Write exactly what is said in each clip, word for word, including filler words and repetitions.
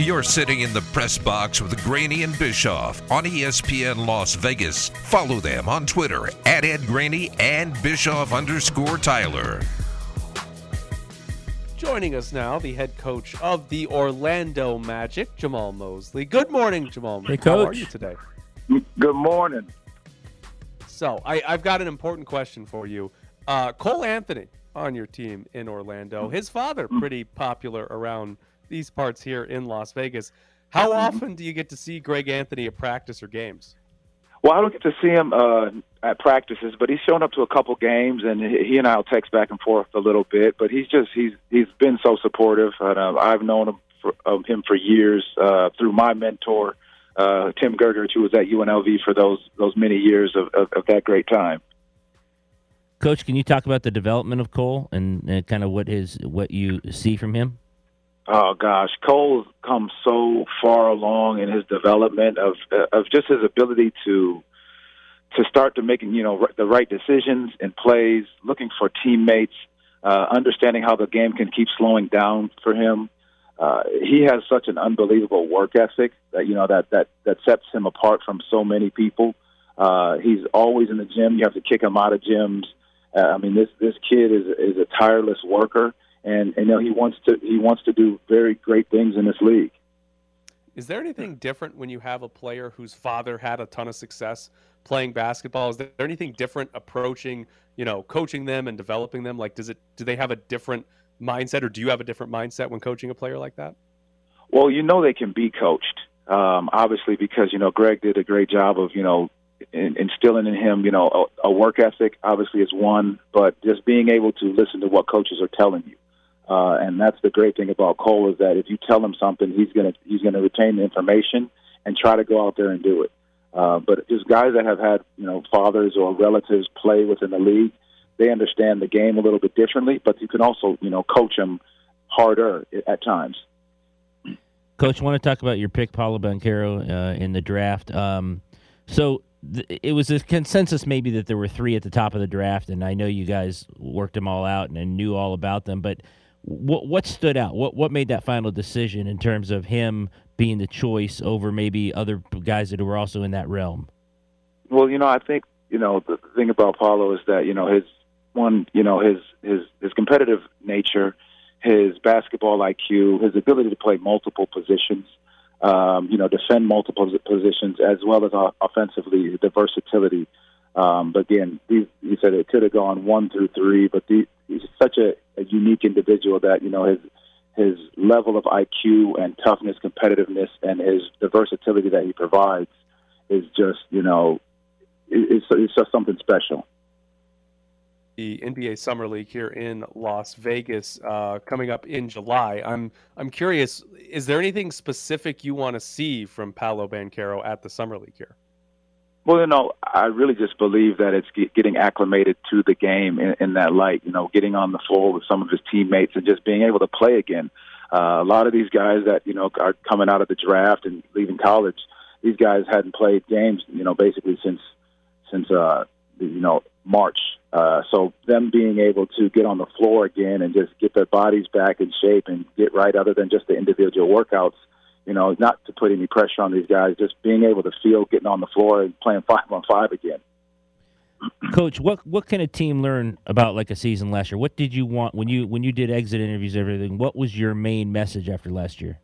You're sitting in the press box with Graney and Bischoff on E S P N Las Vegas. Follow them on Twitter at Ed Graney and Bischoff underscore Tyler. Joining us now, the head coach of the Orlando Magic, Jamahl Mosley. Good morning, Jamahl. Hey, Coach. How are you today? Good morning. So, I, I've got an important question for you. Uh, Cole Anthony on your team in Orlando. His father, pretty popular around these parts here in Las Vegas. How often do you get to see Greg Anthony at practice or games? Well, I don't get to see him uh, at practices, but he's shown up to a couple games, and he and I will text back and forth a little bit. But he's just he's he's been so supportive. And, uh, I've known him for, of him for years uh, through my mentor, uh, Tim Grgurich, who was at U N L V for those those many years of, of, of that great time. Coach, can you talk about the development of Cole and, and kind of what his what you see from him? Oh, gosh, Cole's come so far along in his development of of just his ability to to start to making, you know, the right decisions and plays, looking for teammates, uh, understanding how the game can keep slowing down for him. Uh, he has such an unbelievable work ethic that, you know, that, that, that sets him apart from so many people. Uh, he's always in the gym. You have to kick him out of gyms. Uh, I mean, this, this kid is is a tireless worker. And, and you know, he wants to he wants to do very great things in this league. Is there anything different when you have a player whose father had a ton of success playing basketball? Is there anything different approaching, you know, coaching them and developing them? Like, does it do they have a different mindset, or do you have a different mindset when coaching a player like that? Well, you know, they can be coached, um, obviously, because, you know, Greg did a great job of, you know, instilling in him, you know, a, a work ethic. Obviously, is one, but just being able to listen to what coaches are telling you. Uh, and that's the great thing about Cole, is that if you tell him something, he's gonna he's gonna retain the information and try to go out there and do it. Uh, but just guys that have had, you know, fathers or relatives play within the league, they understand the game a little bit differently. But you can also, you know, coach them harder at times. Coach, I want to talk about your pick, Paolo Banchero, uh, in the draft. Um, so. It was a consensus maybe that there were three at the top of the draft, and I know you guys worked them all out and knew all about them, but what what stood out? What what made that final decision in terms of him being the choice over maybe other guys that were also in that realm? Well, you know, I think, you know, the thing about Paolo is that, you know, his one, you know, his his, his competitive nature, his basketball I Q, his ability to play multiple positions, Um, you know, defend multiple positions, as well as uh, offensively, the versatility. Um, but again, he, he said it could have gone one through three, but the, he's such a, a unique individual that, you know, his his level of I Q and toughness, competitiveness, and his the versatility that he provides is just, you know, it's, it's just something special. The N B A Summer League here in Las Vegas uh, coming up in July. I'm I'm curious, is there anything specific you want to see from Paolo Banchero at the Summer League here? Well, you know, I really just believe that it's getting acclimated to the game in, in that light, you know, getting on the floor with some of his teammates and just being able to play again. Uh, a lot of these guys that, you know, are coming out of the draft and leaving college, these guys hadn't played games, you know, basically since, since uh, you know, March. Uh, so them being able to get on the floor again and just get their bodies back in shape and get right, other than just the individual workouts, you know, not to put any pressure on these guys, just being able to feel getting on the floor and playing five on five again. Coach, what what can a team learn about like a season last year? What did you want when you when you did exit interviews and everything? What was your main message after last year?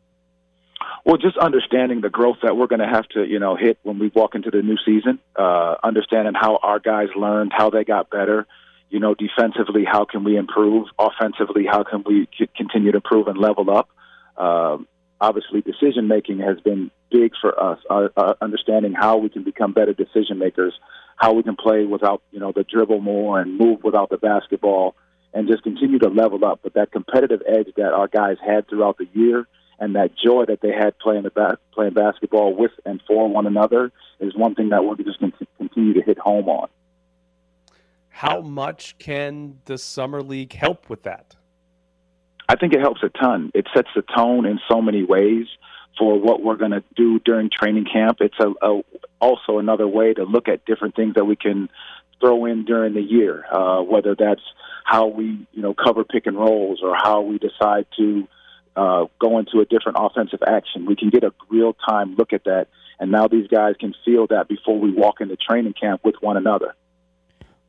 Well, just understanding the growth that we're going to have to, you know, hit when we walk into the new season, uh, understanding how our guys learned, how they got better, you know, defensively, how can we improve? Offensively, how can we c- continue to improve and level up? Uh, obviously, decision-making has been big for us, uh, uh, understanding how we can become better decision-makers, how we can play without, you know, the dribble more and move without the basketball, and just continue to level up. But that competitive edge that our guys had throughout the year, and that joy that they had playing the ba- playing basketball with and for one another, is one thing that we're just going to continue to hit home on. How much can the Summer League help with that? I think it helps a ton. It sets the tone in so many ways for what we're going to do during training camp. It's a, a, also another way to look at different things that we can throw in during the year, uh, whether that's how we, you know, cover pick and rolls, or how we decide to uh, go into a different offensive action. We can get a real-time look at that, and now these guys can feel that before we walk into training camp with one another.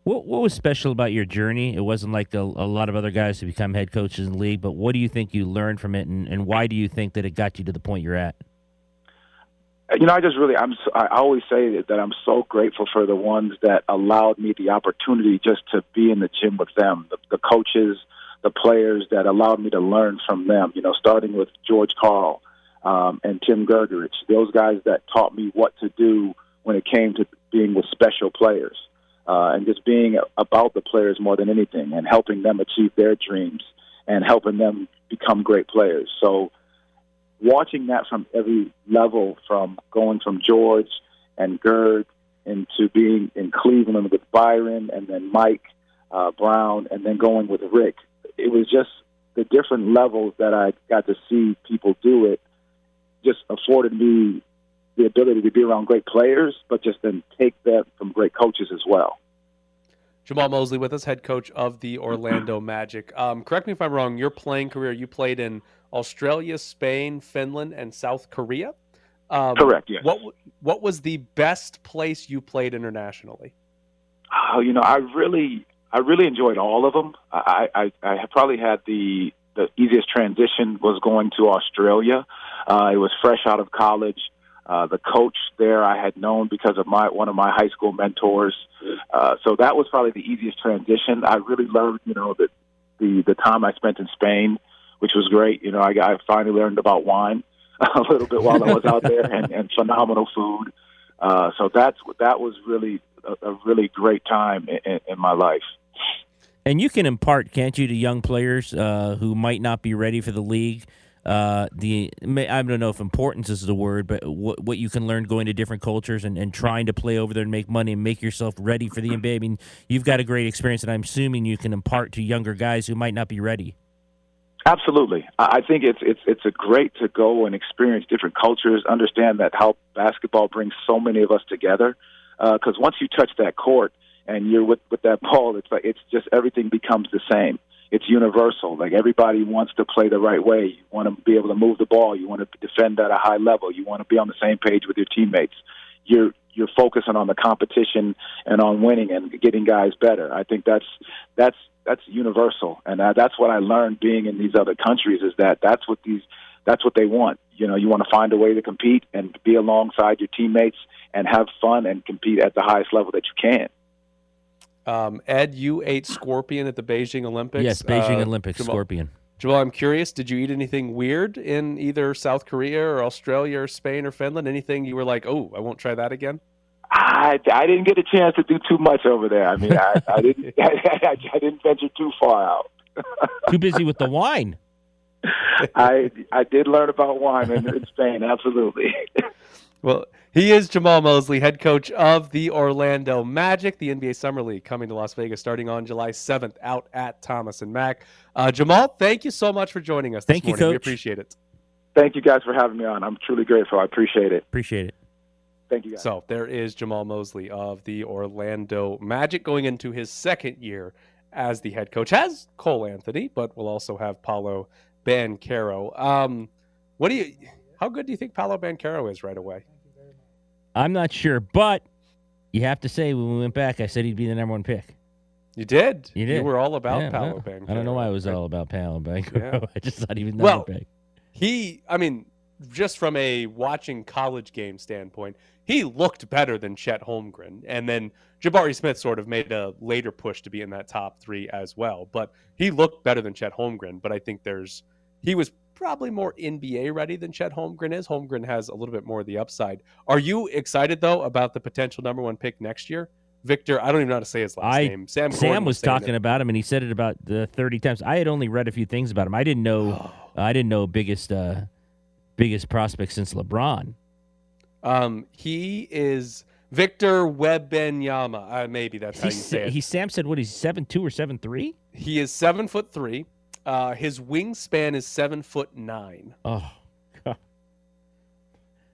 What what was special about your journey? It wasn't like the, a lot of other guys who become head coaches in the league, but what do you think you learned from it, and, and why do you think that it got you to the point you're at? You know, I just really, I'm, I always say that, that I'm so grateful for the ones that allowed me the opportunity just to be in the gym with them, the, the coaches, the players that allowed me to learn from them, you know, starting with George Karl um, and Tim Grgurich, those guys that taught me what to do when it came to being with special players uh, and just being about the players more than anything and helping them achieve their dreams and helping them become great players. So, watching that from every level, from going from George and Gerd into being in Cleveland with Byron and then Mike uh, Brown and then going with Rick, it was just the different levels that I got to see people do it just afforded me the ability to be around great players, but just then take that from great coaches as well. Jamahl Mosley with us, head coach of the Orlando Magic. Um, correct me if I'm wrong, your playing career, you played in Australia, Spain, Finland, and South Korea? Um, Correct, yes. What, what was the best place you played internationally? Oh, you know, I really I really enjoyed all of them. I, I, I probably had the, the easiest transition was going to Australia. Uh, it was fresh out of college. Uh, the coach there I had known because of my one of my high school mentors. Uh, so that was probably the easiest transition. I really learned, you know, the, the, the time I spent in Spain, which was great. You know, I, I finally learned about wine a little bit while I was out there and, and phenomenal food. Uh, so that's that was really a, a really great time in, in my life. And you can impart, can't you, to young players uh, who might not be ready for the league, uh, the I don't know if importance is the word, but what, what you can learn going to different cultures and, and trying to play over there and make money and make yourself ready for the N B A. I mean, you've got a great experience, and I'm assuming you can impart to younger guys who might not be ready. Absolutely. I think it's it's it's a great to go and experience different cultures, understand that how basketball brings so many of us together. Because uh, once you touch that court and you're with, with that ball, it's like it's just everything becomes the same. It's universal. Like everybody wants to play the right way. You want to be able to move the ball. You want to defend at a high level. You want to be on the same page with your teammates. You're you're focusing on the competition and on winning and getting guys better. I think that's that's. That's universal, and uh, that's what I learned being in these other countries. Is that that's what these that's what they want. You know, you want to find a way to compete and be alongside your teammates and have fun and compete at the highest level that you can. Um, Ed, you ate scorpion at the Beijing Olympics. Yes, Beijing uh, Olympics Jamahl, scorpion. Jamahl, I'm curious. Did you eat anything weird in either South Korea or Australia or Spain or Finland? Anything you were like, oh, I won't try that again? I, I didn't get a chance to do too much over there. I mean, I, I didn't I, I didn't venture too far out. Too busy with the wine. I I did learn about wine in, in Spain, absolutely. Well, he is Jamahl Mosley, head coach of the Orlando Magic. The N B A Summer League coming to Las Vegas starting on July seventh out at Thomas and Mack. Uh, Jamahl, thank you so much for joining us this thank morning. You, Coach. We appreciate it. Thank you guys for having me on. I'm truly grateful. I appreciate it. Appreciate it. Thank you, guys. So there is Jamahl Mosley of the Orlando Magic going into his second year as the head coach. Has Cole Anthony, but we'll also have Paolo Banchero. Um, what do you? How good do you think Paolo Banchero is right away? I'm not sure, but you have to say when we went back, I said he'd be the number one pick. You did. You did. You were all about yeah, Paolo well, Banchero. I don't know why I was all about Paolo Banchero. Yeah. I just thought he was number well, pick. He, I mean, just from a watching college game standpoint, he looked better than Chet Holmgren. And then Jabari Smith sort of made a later push to be in that top three as well. But he looked better than Chet Holmgren. But I think there's he was probably more N B A ready than Chet Holmgren is. Holmgren has a little bit more of the upside. Are you excited, though, about the potential number one pick next year? Victor, I don't even know how to say his last I, name. Sam, Sam was, was talking it. about him, and he said it about the thirty times. I had only read a few things about him. I didn't know oh. I didn't know biggest uh, biggest prospect since LeBron. Um, he is Victor Wembanyama. Uh, maybe that's how you say it. He, Sam said, what is he, seven two or seven three? He is seven foot three. Uh, his wingspan is seven foot nine. Oh, God.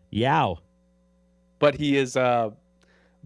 Yow. But he is uh,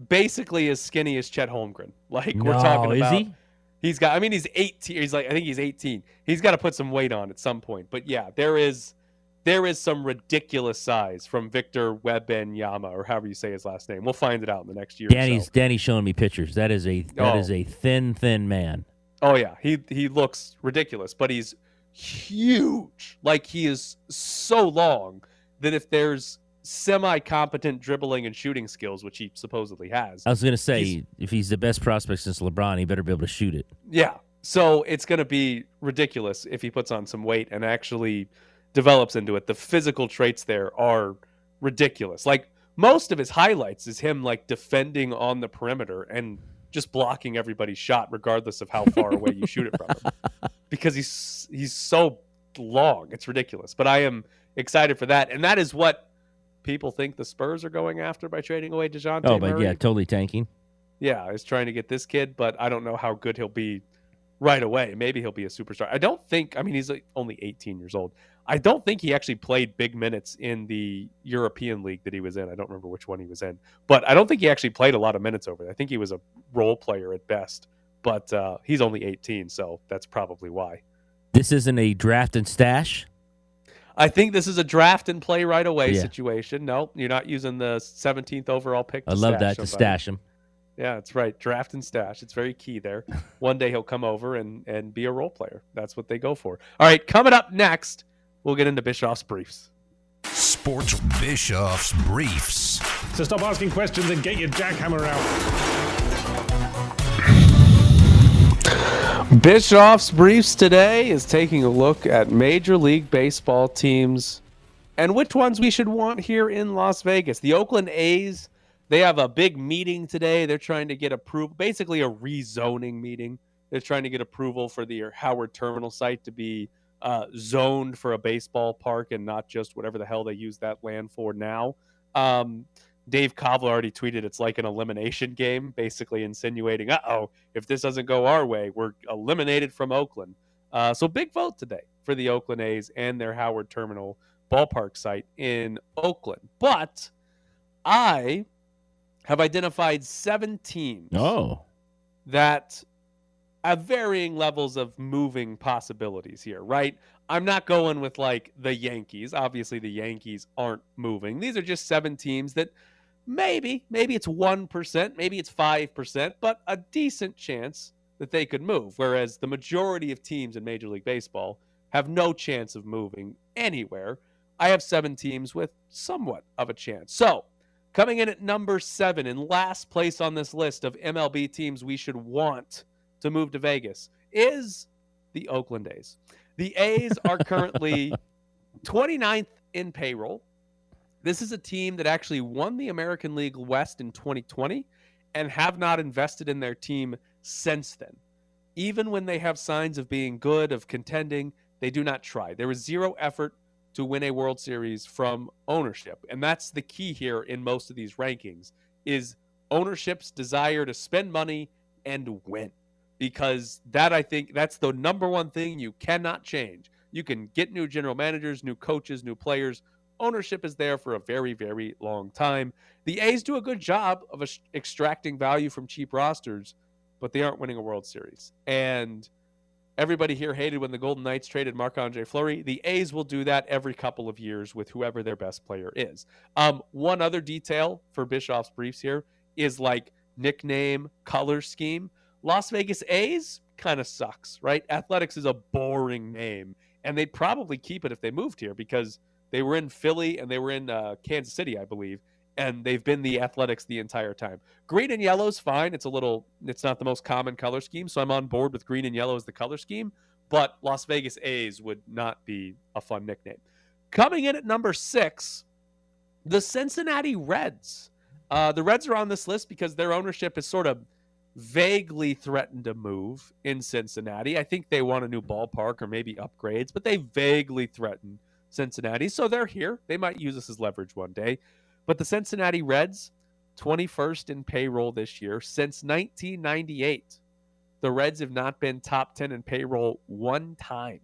basically as skinny as Chet Holmgren. Like, no, we're talking about. Is he? He's got, I mean, he's eighteen. He's like, I think he's eighteen. He's got to put some weight on at some point. But yeah, there is, there is some ridiculous size from Victor Wembanyama, or however you say his last name. We'll find it out in the next year. Danny's or so. Danny's showing me pictures. That is a that oh. is a thin, thin man. Oh yeah, he he looks ridiculous, but he's huge. Like, he is so long that if there's semi-competent dribbling and shooting skills, which he supposedly has. I was going to say, he's, if he's the best prospect since LeBron, he better be able to shoot it. Yeah, so it's going to be ridiculous if he puts on some weight and actually develops into it. The physical traits there are ridiculous. Like, most of his highlights is him, like, defending on the perimeter and just blocking everybody's shot, regardless of how far away you shoot it from him. Because he's, he's so long. It's ridiculous. But I am excited for that. And that is what people think the Spurs are going after by trading away DeJounte Murray. Oh, but Murray. Yeah, totally tanking. Yeah, I was trying to get this kid, but I don't know how good he'll be right away. Maybe he'll be a superstar. I don't think, I mean, he's only eighteen years old. I don't think he actually played big minutes in the European league that he was in. I don't remember which one he was in, but I don't think he actually played a lot of minutes over there. I think he was a role player at best, but uh, he's only eighteen, so that's probably why. This isn't a draft and stash? I think this is a draft and play right away yeah. situation. No, you're not using the seventeenth overall pick to I love stash that, somebody. to stash him. Yeah, that's right. Draft and stash. It's very key there. One day he'll come over and, and be a role player. That's what they go for. All right, coming up next, we'll get into Bischoff's Briefs. Sports Bischoff's Briefs. So stop asking questions and get your jackhammer out. Bischoff's Briefs today is taking a look at Major League Baseball teams and which ones we should want here in Las Vegas. The Oakland A's, they have a big meeting today. They're trying to get approval, basically a rezoning meeting. They're trying to get approval for the Howard Terminal site to be uh, zoned for a baseball park and not just whatever the hell they use that land for now. Um, Dave Cobler already tweeted it's like an elimination game, basically insinuating, uh-oh, if this doesn't go our way, we're eliminated from Oakland. Uh, so big vote today for the Oakland A's and their Howard Terminal ballpark site in Oakland. But I have identified seven teams oh. that have varying levels of moving possibilities here, right? I'm not going with, like, the Yankees. Obviously, the Yankees aren't moving. These are just seven teams that... Maybe, maybe it's one percent, maybe it's five percent, but a decent chance that they could move, whereas the majority of teams in Major League Baseball have no chance of moving anywhere. I have seven teams with somewhat of a chance. So, coming in at number seven and last place on this list of M L B teams we should want to move to Vegas is the Oakland A's. The A's are currently twenty-ninth in payroll. This is a team that actually won the American League West in twenty twenty and have not invested in their team since then. Even when they have signs of being good, of contending, they do not try. There is zero effort to win a World Series from ownership. And that's the key here in most of these rankings, is ownership's desire to spend money and win. Because that, I think, that's the number one thing you cannot change. You can get new general managers, new coaches, new players. Ownership is there for a very, very long time. The A's do a good job of ex- extracting value from cheap rosters, but they aren't winning a World Series. And everybody here hated when the Golden Knights traded Marc-Andre Fleury. The A's will do that every couple of years with whoever their best player is. Um, one other detail for Bischoff's Briefs here is, like, nickname, color scheme. Las Vegas A's kind of sucks, right? Athletics is a boring name, and they'd probably keep it if they moved here because they were in Philly and they were in uh, Kansas City, I believe, and they've been the Athletics the entire time. Green and yellow is fine. It's a little, it's not the most common color scheme, so I'm on board with green and yellow as the color scheme, but Las Vegas A's would not be a fun nickname. Coming in at number six, the Cincinnati Reds. Uh, the Reds are on this list because their ownership is sort of vaguely threatened to move in Cincinnati. I think they want a new ballpark or maybe upgrades, but they vaguely threatened Cincinnati, so they're here. They might use this as leverage one day. But the Cincinnati Reds, twenty-first in payroll this year. Since nineteen ninety-eight, the Reds have not been top ten in payroll one time.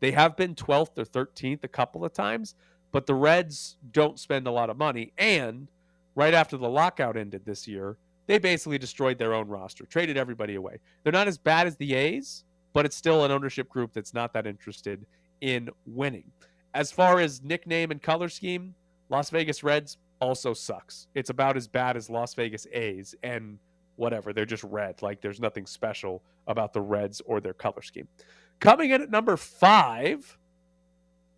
They have been twelfth or thirteenth a couple of times, but the Reds don't spend a lot of money. And right after the lockout ended this year, they basically destroyed their own roster, traded everybody away. They're not as bad as the A's, but it's still an ownership group that's not that interested in winning. As far as nickname and color scheme, Las Vegas Reds also sucks. It's about as bad as Las Vegas A's, and whatever, they're just red. Like, there's nothing special about the Reds or their color scheme. Coming in at number five,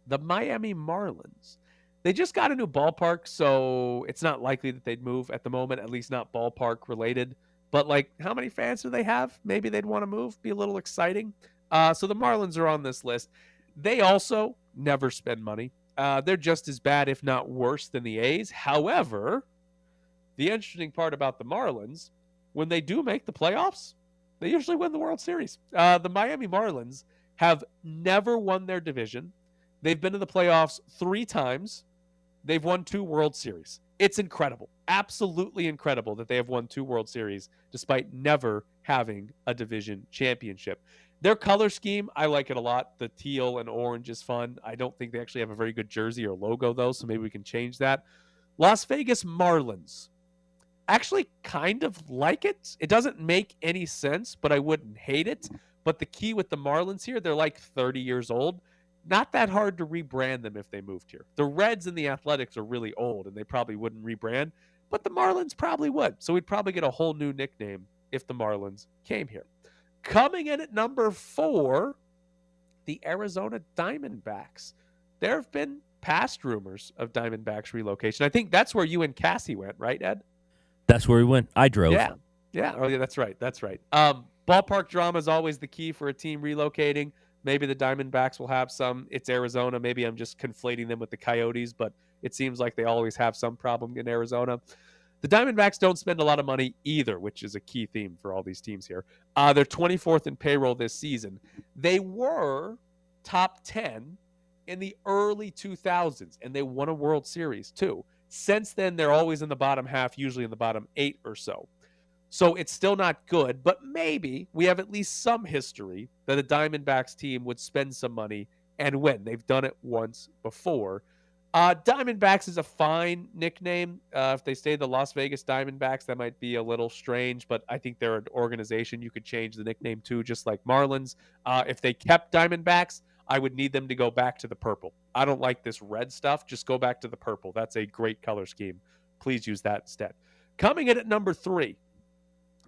the Miami Marlins. They just got a new ballpark, so it's not likely that they'd move at the moment, at least not ballpark related. But, like, how many fans do they have? Maybe they'd want to move, be a little exciting. Uh, so the Marlins are on this list. They also never spend money. Uh, they're just as bad, if not worse, than the A's. However, the interesting part about the Marlins, when they do make the playoffs, they usually win the World Series. Uh, the Miami Marlins have never won their division. They've been to the playoffs three times. They've won two World Series. It's incredible, absolutely incredible that they have won two World Series despite never having a division championship. Their color scheme, I like it a lot. The teal and orange is fun. I don't think they actually have a very good jersey or logo, though, so maybe we can change that. Las Vegas Marlins. Actually kind of like it. It doesn't make any sense, but I wouldn't hate it. But the key with the Marlins here, they're like thirty years old. Not that hard to rebrand them if they moved here. The Reds and the Athletics are really old, and they probably wouldn't rebrand, but the Marlins probably would. So we'd probably get a whole new nickname if the Marlins came here. Coming in at number four, the Arizona Diamondbacks. There have been past rumors of Diamondbacks relocation. I think that's where you and Cassie went, right, Ed? That's where we went. I drove. Yeah, yeah. Oh, yeah, that's right. That's right. Um, ballpark drama is always the key for a team relocating. Maybe the Diamondbacks will have some. It's Arizona. Maybe I'm just conflating them with the Coyotes, but it seems like they always have some problem in Arizona. The Diamondbacks don't spend a lot of money either, which is a key theme for all these teams here. Uh, they're twenty-fourth in payroll this season. They were top ten in the early two thousands, and they won a World Series too. Since then, they're always in the bottom half, usually in the bottom eight or so. So it's still not good, but maybe we have at least some history that a Diamondbacks team would spend some money and win. They've done it once before. Uh, Diamondbacks is a fine nickname. Uh, if they stay the Las Vegas Diamondbacks, that might be a little strange, but I think they're an organization you could change the nickname to, just like Marlins. Uh, if they kept Diamondbacks, I would need them to go back to the purple. I don't like this red stuff. Just go back to the purple. That's a great color scheme. Please use that instead. Coming in at number three,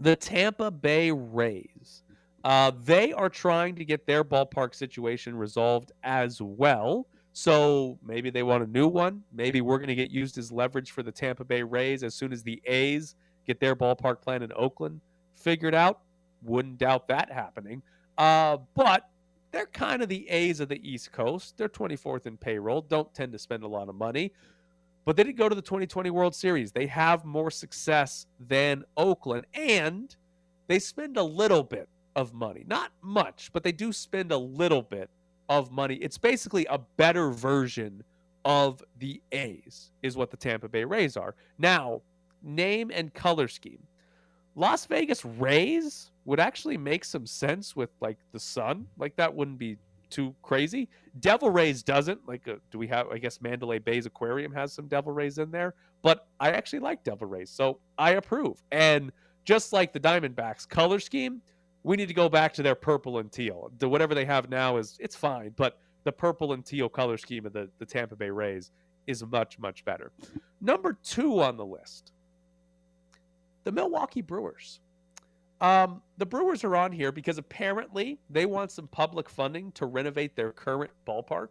the Tampa Bay Rays. Uh, they are trying to get their ballpark situation resolved as well. So maybe they want a new one. Maybe we're going to get used as leverage for the Tampa Bay Rays as soon as the A's get their ballpark plan in Oakland figured out. Wouldn't doubt that happening. Uh, but they're kind of the A's of the East Coast. They're twenty-fourth in payroll. Don't tend to spend a lot of money. But they did go to the twenty twenty World Series. They have more success than Oakland, and they spend a little bit of money. Not much, but they do spend a little bit of money. It's basically a better version of the A's, is what the Tampa Bay Rays are. Now, name and color scheme. Las Vegas Rays would actually make some sense with, like, the sun. Like, that wouldn't be too crazy. Devil Rays doesn't. Like, uh, do we have, I guess Mandalay Bay's aquarium has some Devil Rays in there, but I actually like Devil Rays, so I approve. And just like the Diamondbacks color scheme, we need to go back to their purple and teal. The whatever they have now is, it's fine, but the purple and teal color scheme of the, the Tampa Bay Rays is much, much better. Number two on the list, the Milwaukee Brewers. Um, the Brewers are on here because apparently they want some public funding to renovate their current ballpark.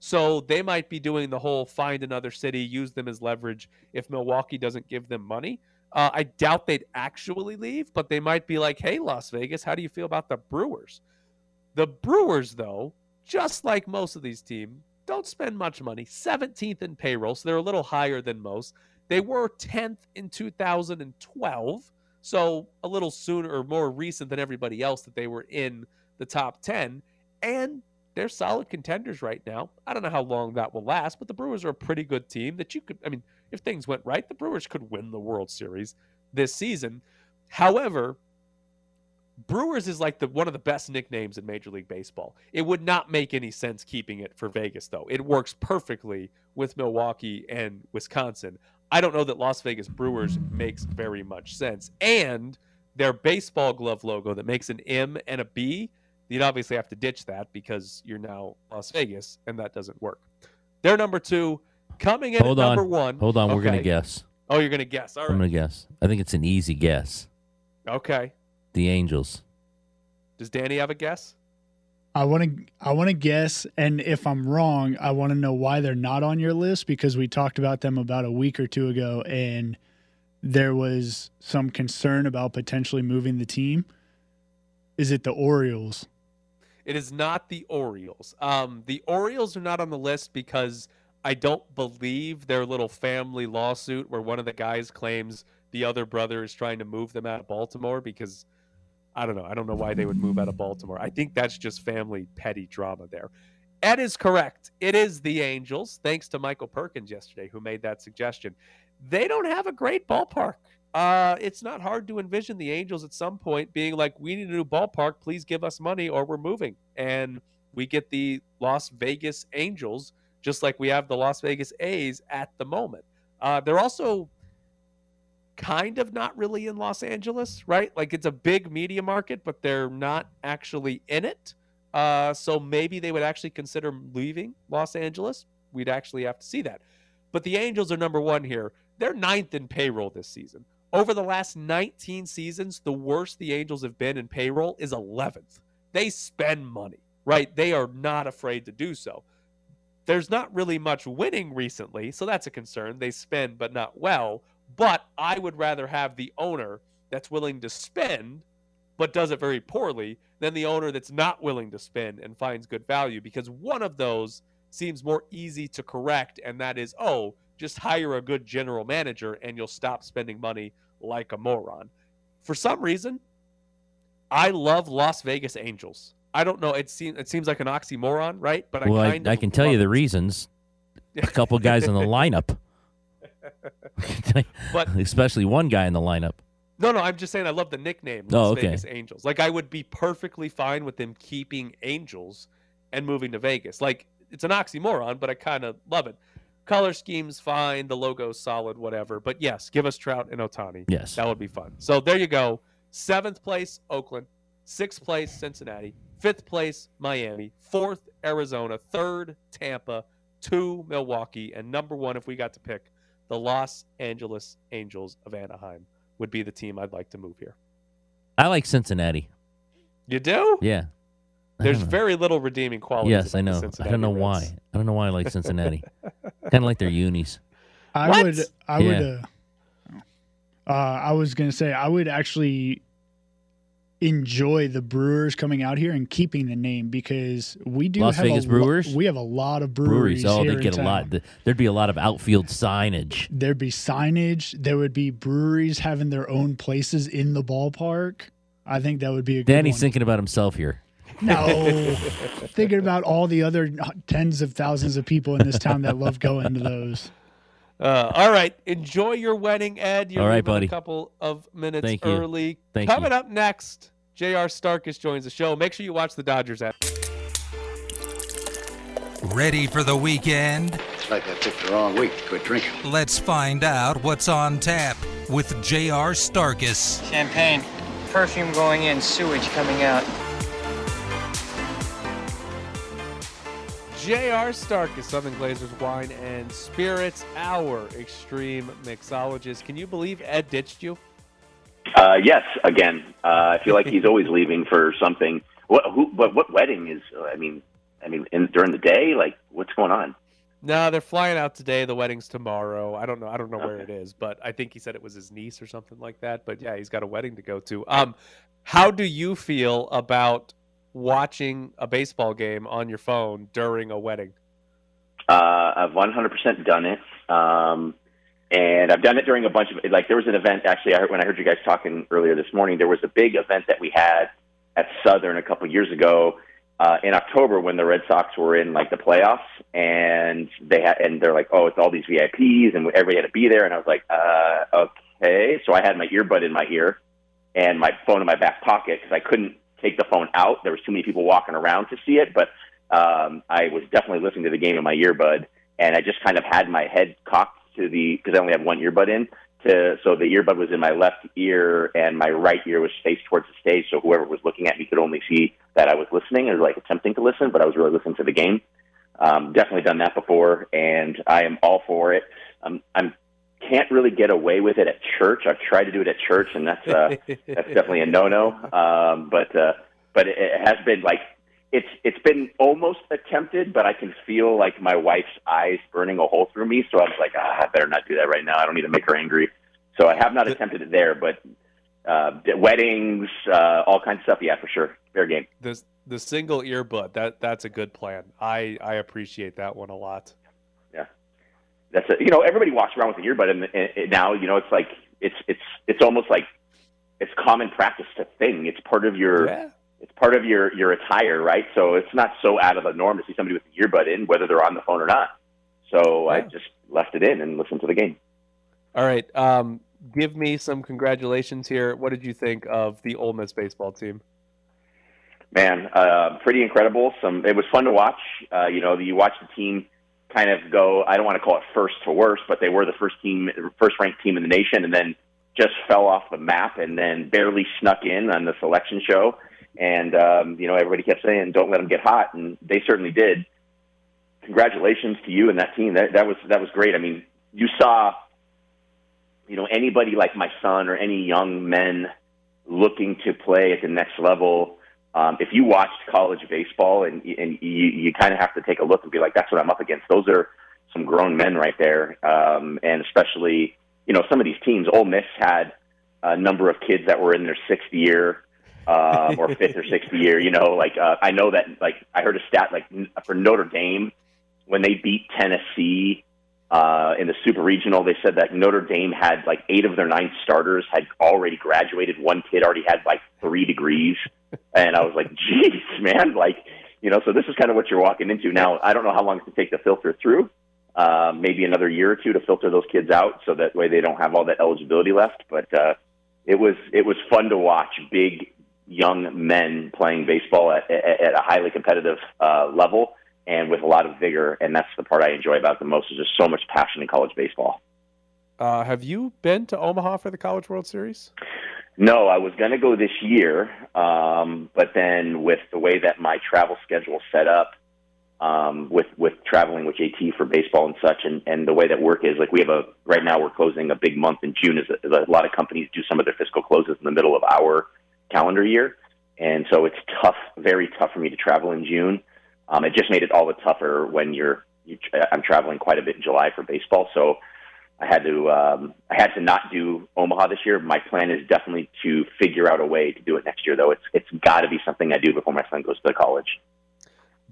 So they might be doing the whole find another city, use them as leverage if Milwaukee doesn't give them money. Uh, I doubt they'd actually leave, but they might be like, hey, Las Vegas, how do you feel about the Brewers? The Brewers, though, just like most of these teams, don't spend much money. seventeenth in payroll, so they're a little higher than most. They were tenth in two thousand twelve. So a little sooner or more recent than everybody else that they were in the top ten. And they're solid contenders right now. I don't know how long that will last, but the Brewers are a pretty good team that you could, I mean, if things went right, the Brewers could win the World Series this season. However, Brewers is like the one of the best nicknames in Major League Baseball. It would not make any sense keeping it for Vegas, though. It works perfectly with Milwaukee and Wisconsin. I don't know that Las Vegas Brewers makes very much sense. And their baseball glove logo that makes an M and a B, you'd obviously have to ditch that because you're now Las Vegas, and that doesn't work. They're number two. Coming in Hold at number on. one. Hold on, okay. We're going to guess. Oh, you're going to guess. All right. I'm going to guess. I think it's an easy guess. Okay. The Angels. Does Danny have a guess? I want to I want to guess, and if I'm wrong, I want to know why they're not on your list, because we talked about them about a week or two ago, and there was some concern about potentially moving the team. Is it the Orioles? It is not the Orioles. Um, the Orioles are not on the list because I don't believe their little family lawsuit where one of the guys claims the other brother is trying to move them out of Baltimore because – I don't know. I don't know why they would move out of Baltimore. I think that's just family petty drama there. Ed is correct. It is the Angels, thanks to Michael Perkins yesterday, who made that suggestion. They don't have a great ballpark. Uh, it's not hard to envision the Angels at some point being like, we need a new ballpark. Please give us money or we're moving. And we get the Las Vegas Angels, just like we have the Las Vegas A's at the moment. Uh, they're also kind of not really in Los Angeles, right? Like, it's a big media market, but they're not actually in it. Uh, so maybe they would actually consider leaving Los Angeles. We'd actually have to see that. But the Angels are number one here. They're ninth in payroll this season. Over the last nineteen seasons, the worst the Angels have been in payroll is eleventh. They spend money, right? They are not afraid to do so. There's not really much winning recently, so that's a concern. They spend, but not well. But I would rather have the owner that's willing to spend but does it very poorly than the owner that's not willing to spend and finds good value, because one of those seems more easy to correct, and that is, oh, just hire a good general manager and you'll stop spending money like a moron. For some reason, I love Las Vegas Angels. I don't know. It seems it seems like an oxymoron, right? But I well, kind I, of I can tell you it. the reasons. A couple guys in the lineup. But especially one guy in the lineup. No, no, I'm just saying I love the nickname Las oh, okay. Vegas Angels. Like, I would be perfectly fine with them keeping Angels and moving to Vegas. Like, it's an oxymoron, but I kind of love it. Color scheme's fine, the logo's solid, whatever. But yes, give us Trout and Otani. Yes. That would be fun. So there you go. Seventh place, Oakland. Sixth place, Cincinnati. Fifth place, Miami. Fourth, Arizona. Third, Tampa. Two, Milwaukee. And number one, if we got to pick, the Los Angeles Angels of Anaheim would be the team I'd like to move here. I like Cincinnati. You do? Yeah. There's very little redeeming qualities. Yes, I know. I don't know Reds. why. I don't know why I like Cincinnati. Kind of like their unis. I what? would. I yeah. would. Uh, uh, I was gonna say I would actually enjoy the Brewers coming out here and keeping the name, because we do Las have Vegas a Brewers. Lo- we have a lot of breweries. breweries. Oh, they get a lot. There'd be a lot of outfield signage. There'd be signage. There would be breweries having their own places in the ballpark. I think that would be a good Danny's one. Thinking about himself here. No, thinking about all the other tens of thousands of people in this town that love going to those. Uh, all right. Enjoy your wedding, Ed. You're all right, buddy. A couple of minutes Thank early. You. Thank Coming you. up next, J R. Starkus joins the show. Make sure you watch the Dodgers app. Ready for the weekend? It's like I picked the wrong week to quit drinking. Let's find out what's on tap with J R. Starkus. Champagne, perfume going in, sewage coming out. J R. Starkus, Southern Glazers Wine and Spirits, our extreme mixologist. Can you believe Ed ditched you? Uh, yes, again. Uh, I feel like he's always leaving for something. What, who, what, what wedding is, I mean, I mean, in, during the day? Like, what's going on? No, they're flying out today. The wedding's tomorrow. I don't know. I don't know okay. where it is, but I think he said it was his niece or something like that. But, yeah, he's got a wedding to go to. Um, how do you feel about watching a baseball game on your phone during a wedding? Uh, I've one hundred percent done it. Um, and I've done it during a bunch of, like, there was an event, actually, I heard, when I heard you guys talking earlier this morning, there was a big event that we had at Southern a couple years ago uh, in October when the Red Sox were in, like, the playoffs. And, they had, and they're like, oh, it's all these V I Ps, and everybody had to be there. And I was like, uh, okay. So I had my earbud in my ear and my phone in my back pocket because I couldn't take the phone out. There was too many people walking around to see it, but um, I was definitely listening to the game in my earbud, and I just kind of had my head cocked to the, because I only have one earbud in, to, so the earbud was in my left ear and my right ear was faced towards the stage, so whoever was looking at me could only see that I was listening or like attempting to listen, but I was really listening to the game. Um, definitely done that before, and I am all for it. Um, I can't really get away with it at church. I've tried to do it at church, and that's uh, that's definitely a no-no. Um, but uh, but it, it has been like it's it's been almost attempted, but I can feel like my wife's eyes burning a hole through me. So I was like, ah, I better not do that right now. I don't need to make her angry. So I have not attempted it there, but uh, weddings, uh, all kinds of stuff. Yeah, for sure, fair game. This- The single earbud, that that's a good plan. I, I appreciate that one a lot. Yeah, that's a, you know, everybody walks around with an earbud, and, and, and now you know it's like it's it's it's almost like it's common practice to thing. It's part of your yeah. it's part of your, your attire, right? So it's not so out of the norm to see somebody with an earbud in, whether they're on the phone or not. So yeah. I just left it in and listened to the game. All right, um, give me some congratulations here. What did you think of the Ole Miss baseball team? Man, uh, pretty incredible. Some it was fun to watch. Uh, you know, you watch the team kind of go, I don't want to call it first to worst, but they were the first team, first ranked team in the nation, and then just fell off the map and then barely snuck in on the selection show. And, um, you know, everybody kept saying, don't let them get hot, and they certainly did. Congratulations to you and that team. That, that was that was great. I mean, you saw, you know, anybody like my son or any young men looking to play at the next level. Um, if you watched college baseball, and, and you, you kind of have to take a look and be like, that's what I'm up against. Those are some grown men right there. Um, and especially, you know, some of these teams, Ole Miss had a number of kids that were in their sixth year um, or fifth or sixth year. You know, like uh, I know that, like I heard a stat, like for Notre Dame, when they beat Tennessee uh, in the Super Regional, they said that Notre Dame had like eight of their nine starters had already graduated. One kid already had like three degrees. And I was like, geez, man, like, you know, so this is kind of what you're walking into. Now, I don't know how long it's going to take to filter through, uh, maybe another year or two to filter those kids out so that way they don't have all that eligibility left. But uh, it was it was fun to watch big, young men playing baseball at, at, at a highly competitive uh, level and with a lot of vigor. And that's the part I enjoy about the most is there's so much passion in college baseball. Uh, have you been to Omaha for the College World Series? No, I was going to go this year, um, but then with the way that my travel schedule set up, um, with with traveling with J T for baseball and such, and, and the way that work is, like we have a right now we're closing a big month in June. Is a, is a lot of companies do some of their fiscal closes in the middle of our calendar year, and so it's tough, very tough for me to travel in June. Um, it just made it all the tougher when you're, you, I'm traveling quite a bit in July for baseball, so. I had to um, I had to not do Omaha this year. My plan is definitely to figure out a way to do it next year, though. It's it's got to be something I do before my son goes to college.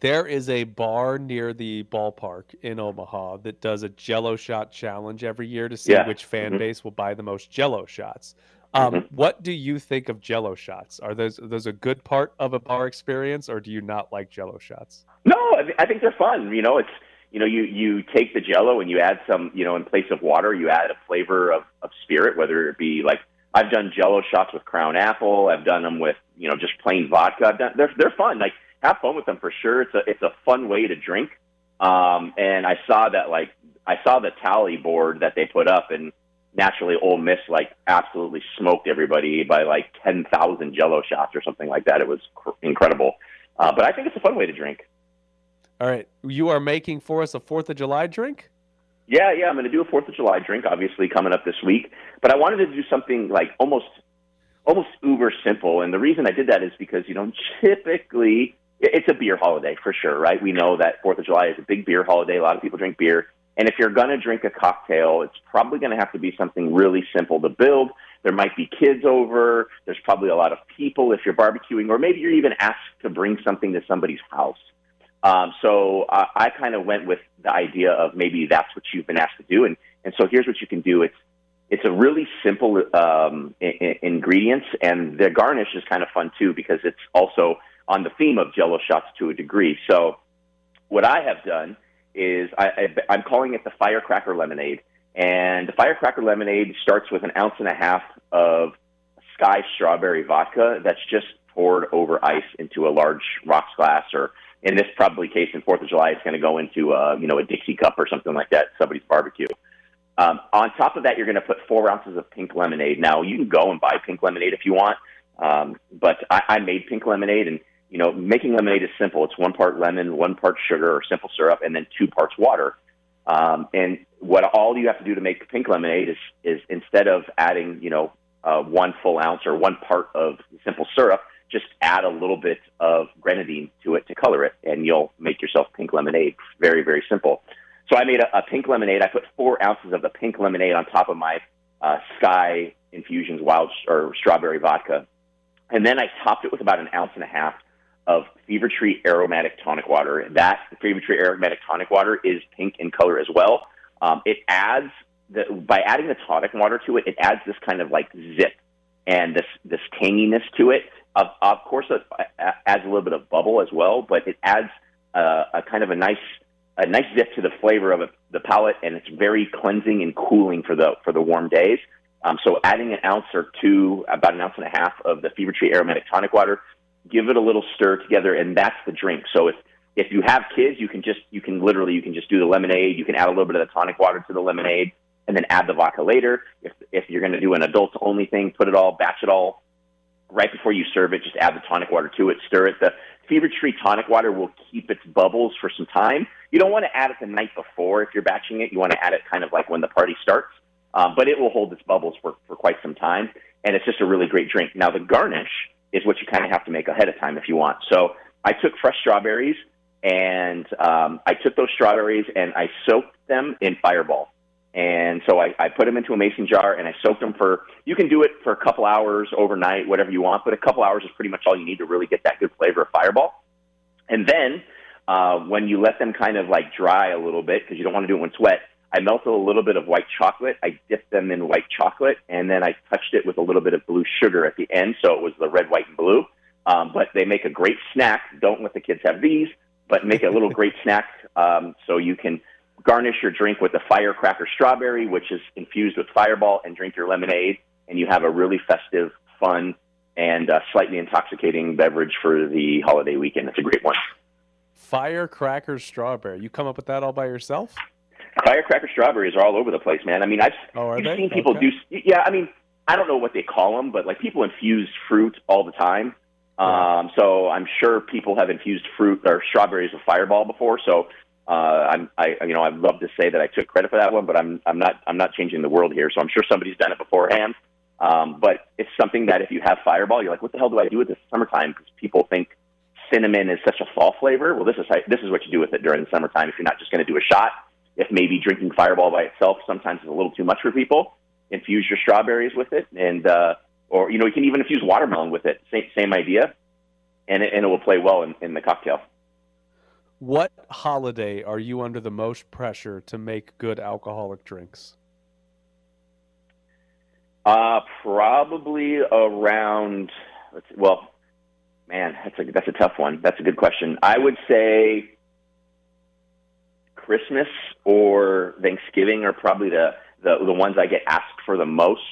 There is a bar near the ballpark in Omaha that does a Jello shot challenge every year to see yeah. which fan mm-hmm. base will buy the most Jello shots. Um, mm-hmm. What do you think of Jello shots? Are those are those a good part of a bar experience, or do you not like Jello shots? No, I, th- I think they're fun. You know, it's. You know, you, you take the Jello and you add some, you know, in place of water, you add a flavor of, of spirit, whether it be like I've done Jello shots with Crown Apple, I've done them with, you know, just plain vodka. I've done, they're they're fun. Like have fun with them for sure. It's a it's a fun way to drink. Um, and I saw that like I saw the tally board that they put up, and naturally Ole Miss like absolutely smoked everybody by like ten thousand Jello shots or something like that. It was cr- incredible. Uh, but I think it's a fun way to drink. All right, you are making for us a fourth of July drink? Yeah, yeah, I'm going to do a fourth of July drink, obviously, coming up this week. But I wanted to do something, like, almost almost uber simple. And the reason I did that is because, you know, typically, it's a beer holiday for sure, right? We know that fourth of July is a big beer holiday. A lot of people drink beer. And if you're going to drink a cocktail, it's probably going to have to be something really simple to build. There might be kids over. There's probably a lot of people if you're barbecuing. Or maybe you're even asked to bring something to somebody's house. Um, so I, I kind of went with the idea of maybe that's what you've been asked to do. And, and so here's what you can do. It's it's a really simple um, I- I- ingredients, and the garnish is kind of fun, too, because it's also on the theme of Jello shots to a degree. So what I have done is I, I, I'm calling it the Firecracker Lemonade. And the Firecracker Lemonade starts with an ounce and a half of Sky Strawberry Vodka that's just poured over ice into a large rocks glass or in this probably case in fourth of July, it's going to go into, uh, you know, a Dixie cup or something like that, somebody's barbecue. Um, on top of that, you're going to put four ounces of pink lemonade. Now, you can go and buy pink lemonade if you want, um, but I, I made pink lemonade, and, you know, making lemonade is simple. It's one part lemon, one part sugar or simple syrup, and then two parts water. Um, and what all you have to do to make pink lemonade is, is instead of adding, you know, uh, one full ounce or one part of simple syrup, just add a little bit of grenadine to it to color it, and you'll make yourself pink lemonade. Very, very simple. So I made a, a pink lemonade. I put four ounces of the pink lemonade on top of my uh, Sky Infusions wild or strawberry vodka. And then I topped it with about an ounce and a half of Fever Tree aromatic tonic water. That Fever Tree aromatic tonic water is pink in color as well. Um, it adds, the, by adding the tonic water to it, it adds this kind of like zip and this, this tanginess to it. Of, of course, it adds a little bit of bubble as well, but it adds uh, a kind of a nice a nice zip to the flavor of a, the palate, and it's very cleansing and cooling for the for the warm days. Um, so adding an ounce or two, about an ounce and a half of the Fever Tree aromatic tonic water, give it a little stir together, and that's the drink. So if if you have kids, you can just you can literally you can just do the lemonade. You can add a little bit of the tonic water to the lemonade, and then add the vodka later. If if you're going to do an adult only thing, put it all, batch it all. Right before you serve it, just add the tonic water to it, stir it. The Fever Tree tonic water will keep its bubbles for some time. You don't want to add it the night before if you're batching it. You want to add it kind of like when the party starts, um, but it will hold its bubbles for, for quite some time, and it's just a really great drink. Now, the garnish is what you kind of have to make ahead of time if you want. So I took fresh strawberries, and um, I took those strawberries, and I soaked them in Fireball. And so I, I put them into a mason jar, and I soaked them for, you can do it for a couple hours, overnight, whatever you want, but a couple hours is pretty much all you need to really get that good flavor of Fireball. And then uh, when you let them kind of like dry a little bit, because you don't want to do it when it's wet, I melted a little bit of white chocolate. I dipped them in white chocolate, and then I touched it with a little bit of blue sugar at the end, so it was the red, white, and blue. Um, but they make a great snack. Don't let the kids have these, but make a little great snack um, so you can garnish your drink with a firecracker strawberry, which is infused with Fireball, and drink your lemonade, and you have a really festive, fun, and uh, slightly intoxicating beverage for the holiday weekend. It's a great one. Firecracker strawberry. You come up with that all by yourself? Firecracker strawberries are all over the place, man. I mean, I've oh, are they? seen people okay. do – yeah, I mean, I don't know what they call them, but, like, people infuse fruit all the time. Right. Um, so I'm sure people have infused fruit or strawberries with Fireball before, so – Uh, I'm, I, you know, I'd love to say that I took credit for that one, but I'm, I'm not, I'm not changing the world here. So I'm sure somebody's done it beforehand. Um, but it's something that if you have Fireball, you're like, what the hell do I do with this summertime? Because people think cinnamon is such a fall flavor. Well, this is how, this is what you do with it during the summertime. If you're not just going to do a shot, if maybe drinking Fireball by itself sometimes is a little too much for people, infuse your strawberries with it, and uh, or you know, you can even infuse watermelon with it. Same, same idea, and it, and it will play well in, in the cocktail. What holiday are you under the most pressure to make good alcoholic drinks? Uh, probably around, well, man, that's a, that's a tough one. That's a good question. I would say Christmas or Thanksgiving are probably the, the, the ones I get asked for the most.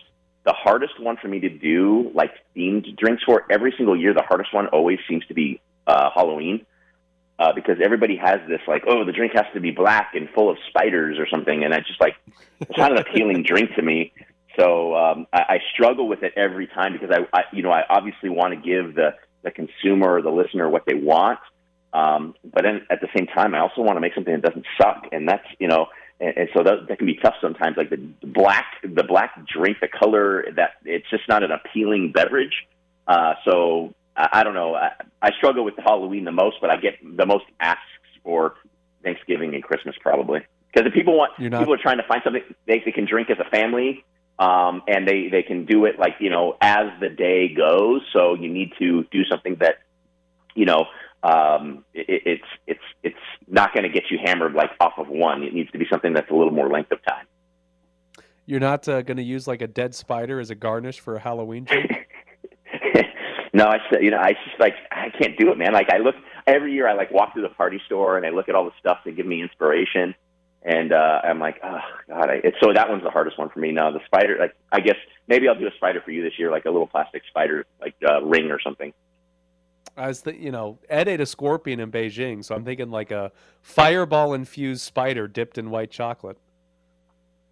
The hardest one for me to do, like themed drinks for, every single year, the hardest one always seems to be uh, Halloween. Uh, because everybody has this, like, oh, the drink has to be black and full of spiders or something. And I just, like, it's not an appealing drink to me. So um, I, I struggle with it every time because, I, I you know, I obviously want to give the, the consumer or the listener what they want. Um, but then at the same time, I also want to make something that doesn't suck. And that's, you know, and, and so that, that can be tough sometimes. Like the black, the black drink, the color, that it's just not an appealing beverage. Uh, so I don't know. I, I struggle with Halloween the most, but I get the most asks for Thanksgiving and Christmas probably because if people want, You're not... people are trying to find something they, they can drink as a family, um, and they, they can do it like you know as the day goes. So you need to do something that you know um, it, it's it's it's not going to get you hammered like off of one. It needs to be something that's a little more length of time. You're not uh, going to use like a dead spider as a garnish for a Halloween drink. No, I said, you know, I just like, I can't do it, man. Like I look every year, I like walk through the party store and I look at all the stuff that give me inspiration. And, uh, I'm like, oh God, I, it's, so that one's the hardest one for me. Now the spider, like, I guess maybe I'll do a spider for you this year, like a little plastic spider, like uh, ring or something. I was thinking, you know, Ed ate a scorpion in Beijing. So I'm thinking like a Fireball infused spider dipped in white chocolate.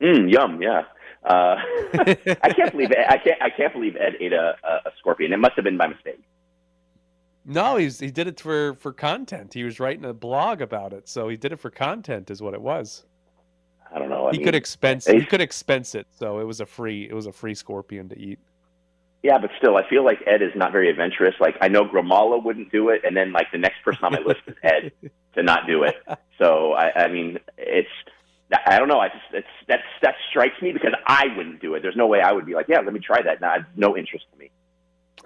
Mm, yum, yeah. Uh, I can't believe Ed, I can't I can't believe Ed ate a, a scorpion. It must have been by mistake. No, he's he did it for, for content. He was writing a blog about it, so he did it for content, is what it was. I don't know. I he mean, could expense he could expense it, so it was a free it was a free scorpion to eat. Yeah, but still, I feel like Ed is not very adventurous. Like, I know Gramala wouldn't do it, and then, like, the next person on my list is Ed to not do it. So, I, I mean, it's, I don't know. I just, it's, that's, that strikes me because I wouldn't do it. There's no way I would be like, yeah, let me try that. Nah, no interest in me.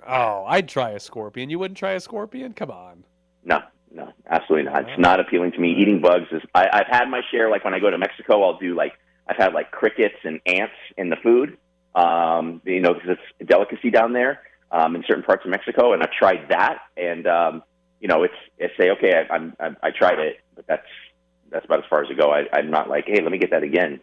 Oh, I'd try a scorpion. You wouldn't try a scorpion? Come on. No, no, absolutely not. It's not appealing to me. Eating bugs is, I, I've had my share. Like, when I go to Mexico, I'll do, like, I've had, like, crickets and ants in the food. Um, you know, because it's a delicacy down there, um, in certain parts of Mexico. And I've tried that. And, um, you know, it's, it's say, okay, I, I'm, I, I tried it, but that's, that's about as far as I go. I, I'm not like, hey, let me get that again.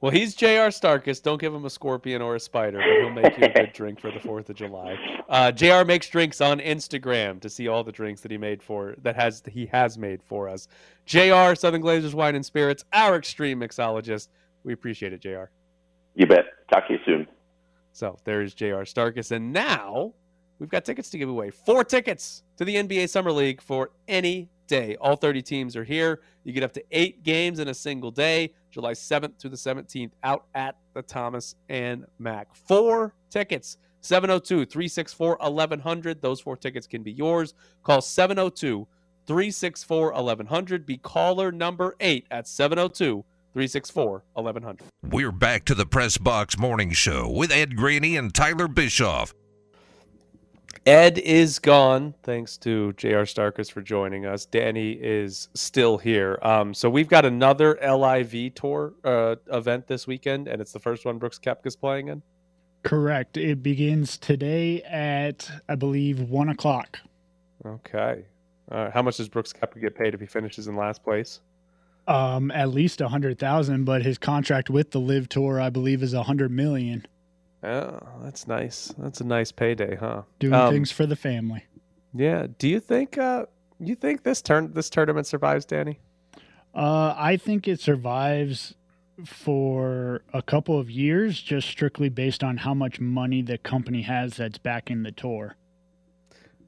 Well, he's J R. Starkus. Don't give him a scorpion or a spider, but he'll make you a good drink for the fourth of July. Uh, J R makes drinks on Instagram to see all the drinks that he made for that has he has made for us. J R, Southern Glazers Wine and Spirits, our extreme mixologist. We appreciate it, J R. You bet. Talk to you soon. So there's J R. Starkus. And now we've got tickets to give away. Four tickets to the N B A Summer League for any day. All thirty teams are here. You get up to eight games in a single day, July seventh through the seventeenth, out at the Thomas and Mack. Four tickets, seven oh two, three six four, eleven hundred. Those four tickets can be yours. Call seven oh two, three six four, eleven hundred. Be caller number eight at seven oh two, three six four, eleven hundred. three six four, eleven hundred. We're back to the Press Box Morning Show with Ed Graney and Tyler Bischoff. Ed is gone. Thanks to J R. Starkus for joining us. Danny is still here. Um, so we've got another L I V Tour uh, event this weekend, and it's the first one Brooks Koepka's playing in? Correct. It begins today at, I believe, one o'clock. Okay. Uh, how much does Brooks Koepka get paid if he finishes in last place? Um, at least a hundred thousand, but his contract with the LIV Tour, I believe, is a hundred million. Oh, that's nice. That's a nice payday, huh? Doing um, things for the family. Yeah. Do you think? Uh, you think this turn this tournament survives, Danny? Uh, I think it survives for a couple of years, just strictly based on how much money the company has that's backing the tour.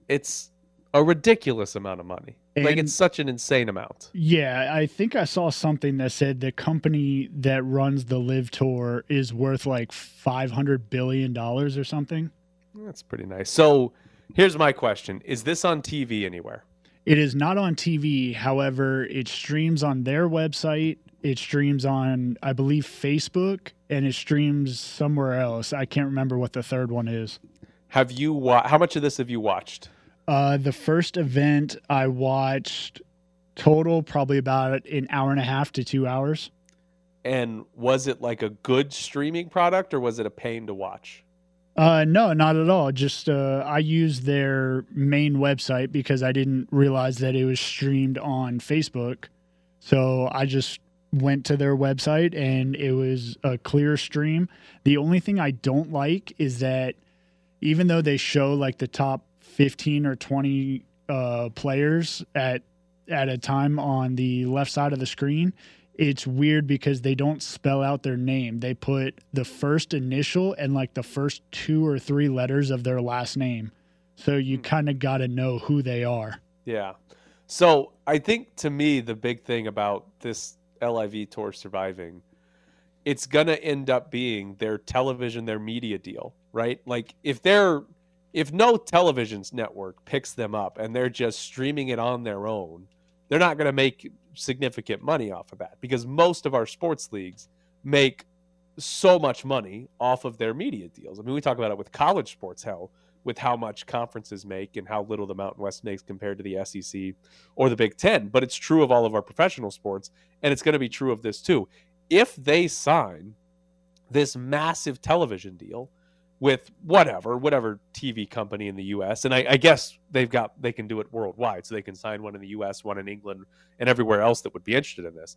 It's a ridiculous amount of money. And, like, it's such an insane amount. Yeah, I think I saw something that said the company that runs the LIV Tour is worth like five hundred billion dollars or something. That's pretty nice. So here's my question. Is this on T V anywhere? It is not on T V. However, it streams on their website. It streams on, I believe, Facebook, and it streams somewhere else. I can't remember what the third one is. Have you wa- How much of this have you watched? Uh, the first event I watched total probably about an hour and a half to two hours. And was it like a good streaming product, or was it a pain to watch? Uh, no, not at all. Just uh, I used their main website because I didn't realize that it was streamed on Facebook. So I just went to their website, and it was a clear stream. The only thing I don't like is that even though they show like the top fifteen or twenty uh, players at at a time on the left side of the screen, it's weird because they don't spell out their name. They put the first initial and like the first two or three letters of their last name. So you kind of got to know who they are. Yeah. So I think to me, the big thing about this L I V Tour surviving, it's going to end up being their television, their media deal, right? Like if they're, If no television's network picks them up and they're just streaming it on their own, they're not going to make significant money off of that, because most of our sports leagues make so much money off of their media deals. I mean, we talk about it with college sports, how with how much conferences make and how little the Mountain West makes compared to the S E C or the Big Ten. But it's true of all of our professional sports, and it's going to be true of this too. If they sign this massive television deal with whatever, whatever T V company in the U S, and I, I guess they've got, they can do it worldwide, so they can sign one in the U S, one in England, and everywhere else that would be interested in this.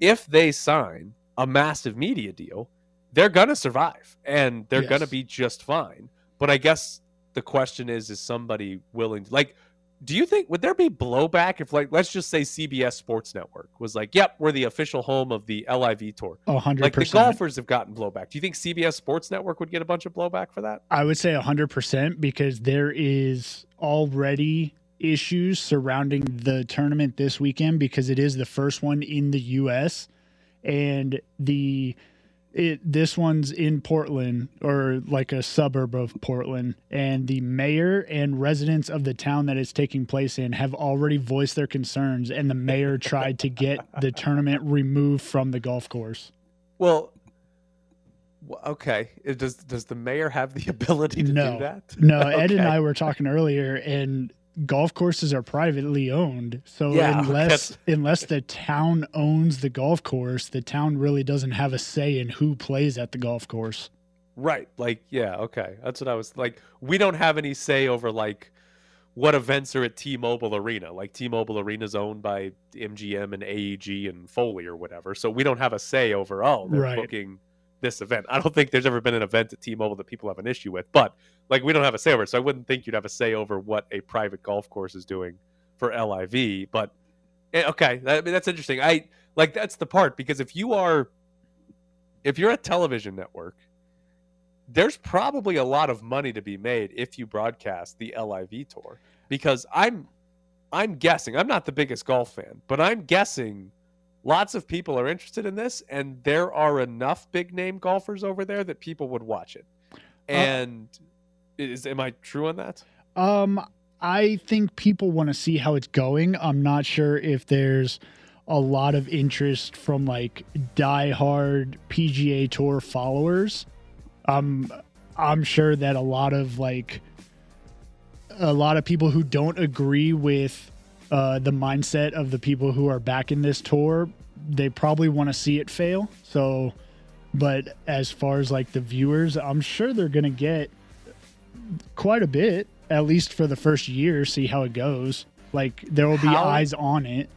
If they sign a massive media deal, they're gonna survive, and they're yes. gonna be just fine. But I guess the question is, is somebody willing to, like Do you think, would there be blowback if, like, let's just say C B S Sports Network was like, yep, we're the official home of the L I V Tour? Oh, one hundred percent. Like, the golfers have gotten blowback. Do you think C B S Sports Network would get a bunch of blowback for that? I would say one hundred percent, because there is already issues surrounding the tournament this weekend because it is the first one in the U S and the... It, this one's in Portland, or like a suburb of Portland, and the mayor and residents of the town that it's taking place in have already voiced their concerns, and the mayor tried to get the tournament removed from the golf course. Well, okay. It does, does the mayor have the ability to no, do that? No. Okay. Ed and I were talking earlier, and golf courses are privately owned. So yeah, unless unless the town owns the golf course, the town really doesn't have a say in who plays at the golf course. Right. Like, yeah, okay. That's what I was like. We don't have any say over, like, what events are at T-Mobile Arena. Like, T-Mobile Arena is owned by M G M and A E G and Foley or whatever. So we don't have a say over, oh, they're right. booking this event. I don't think there's ever been an event at T-Mobile that people have an issue with, but like, we don't have a say over it, so I wouldn't think you'd have a say over what a private golf course is doing for L I V. But okay, I mean, that's interesting. I like, that's the part, because if you are, if you're a television network, there's probably a lot of money to be made if you broadcast the L I V Tour, because I'm, I'm guessing, I'm not the biggest golf fan, but I'm guessing lots of people are interested in this, and there are enough big-name golfers over there that people would watch it. And uh, is am I true on that? Um, I think people want to see how it's going. I'm not sure if there's a lot of interest from, like, diehard P G A Tour followers. Um, I'm sure that a lot of, like, a lot of people who don't agree with Uh, the mindset of the people who are back in this tour, they probably want to see it fail. So, but as far as like the viewers, I'm sure they're going to get quite a bit, at least for the first year, see how it goes. Like, there will be how, eyes on it.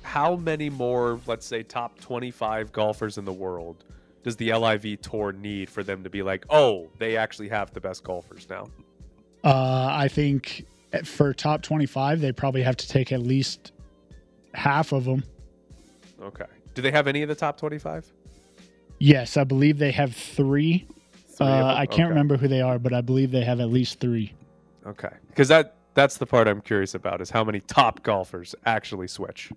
How many more, let's say, top twenty-five golfers in the world does the L I V Tour need for them to be like, oh, they actually have the best golfers now? Uh, I think... For top twenty-five, they probably have to take at least half of them. Okay. Do they have any of the top twenty-five? Yes, I believe they have three. three uh, I can't okay. remember who they are, but I believe they have at least three. Okay. Because that, that's the part I'm curious about, is how many top golfers actually switch.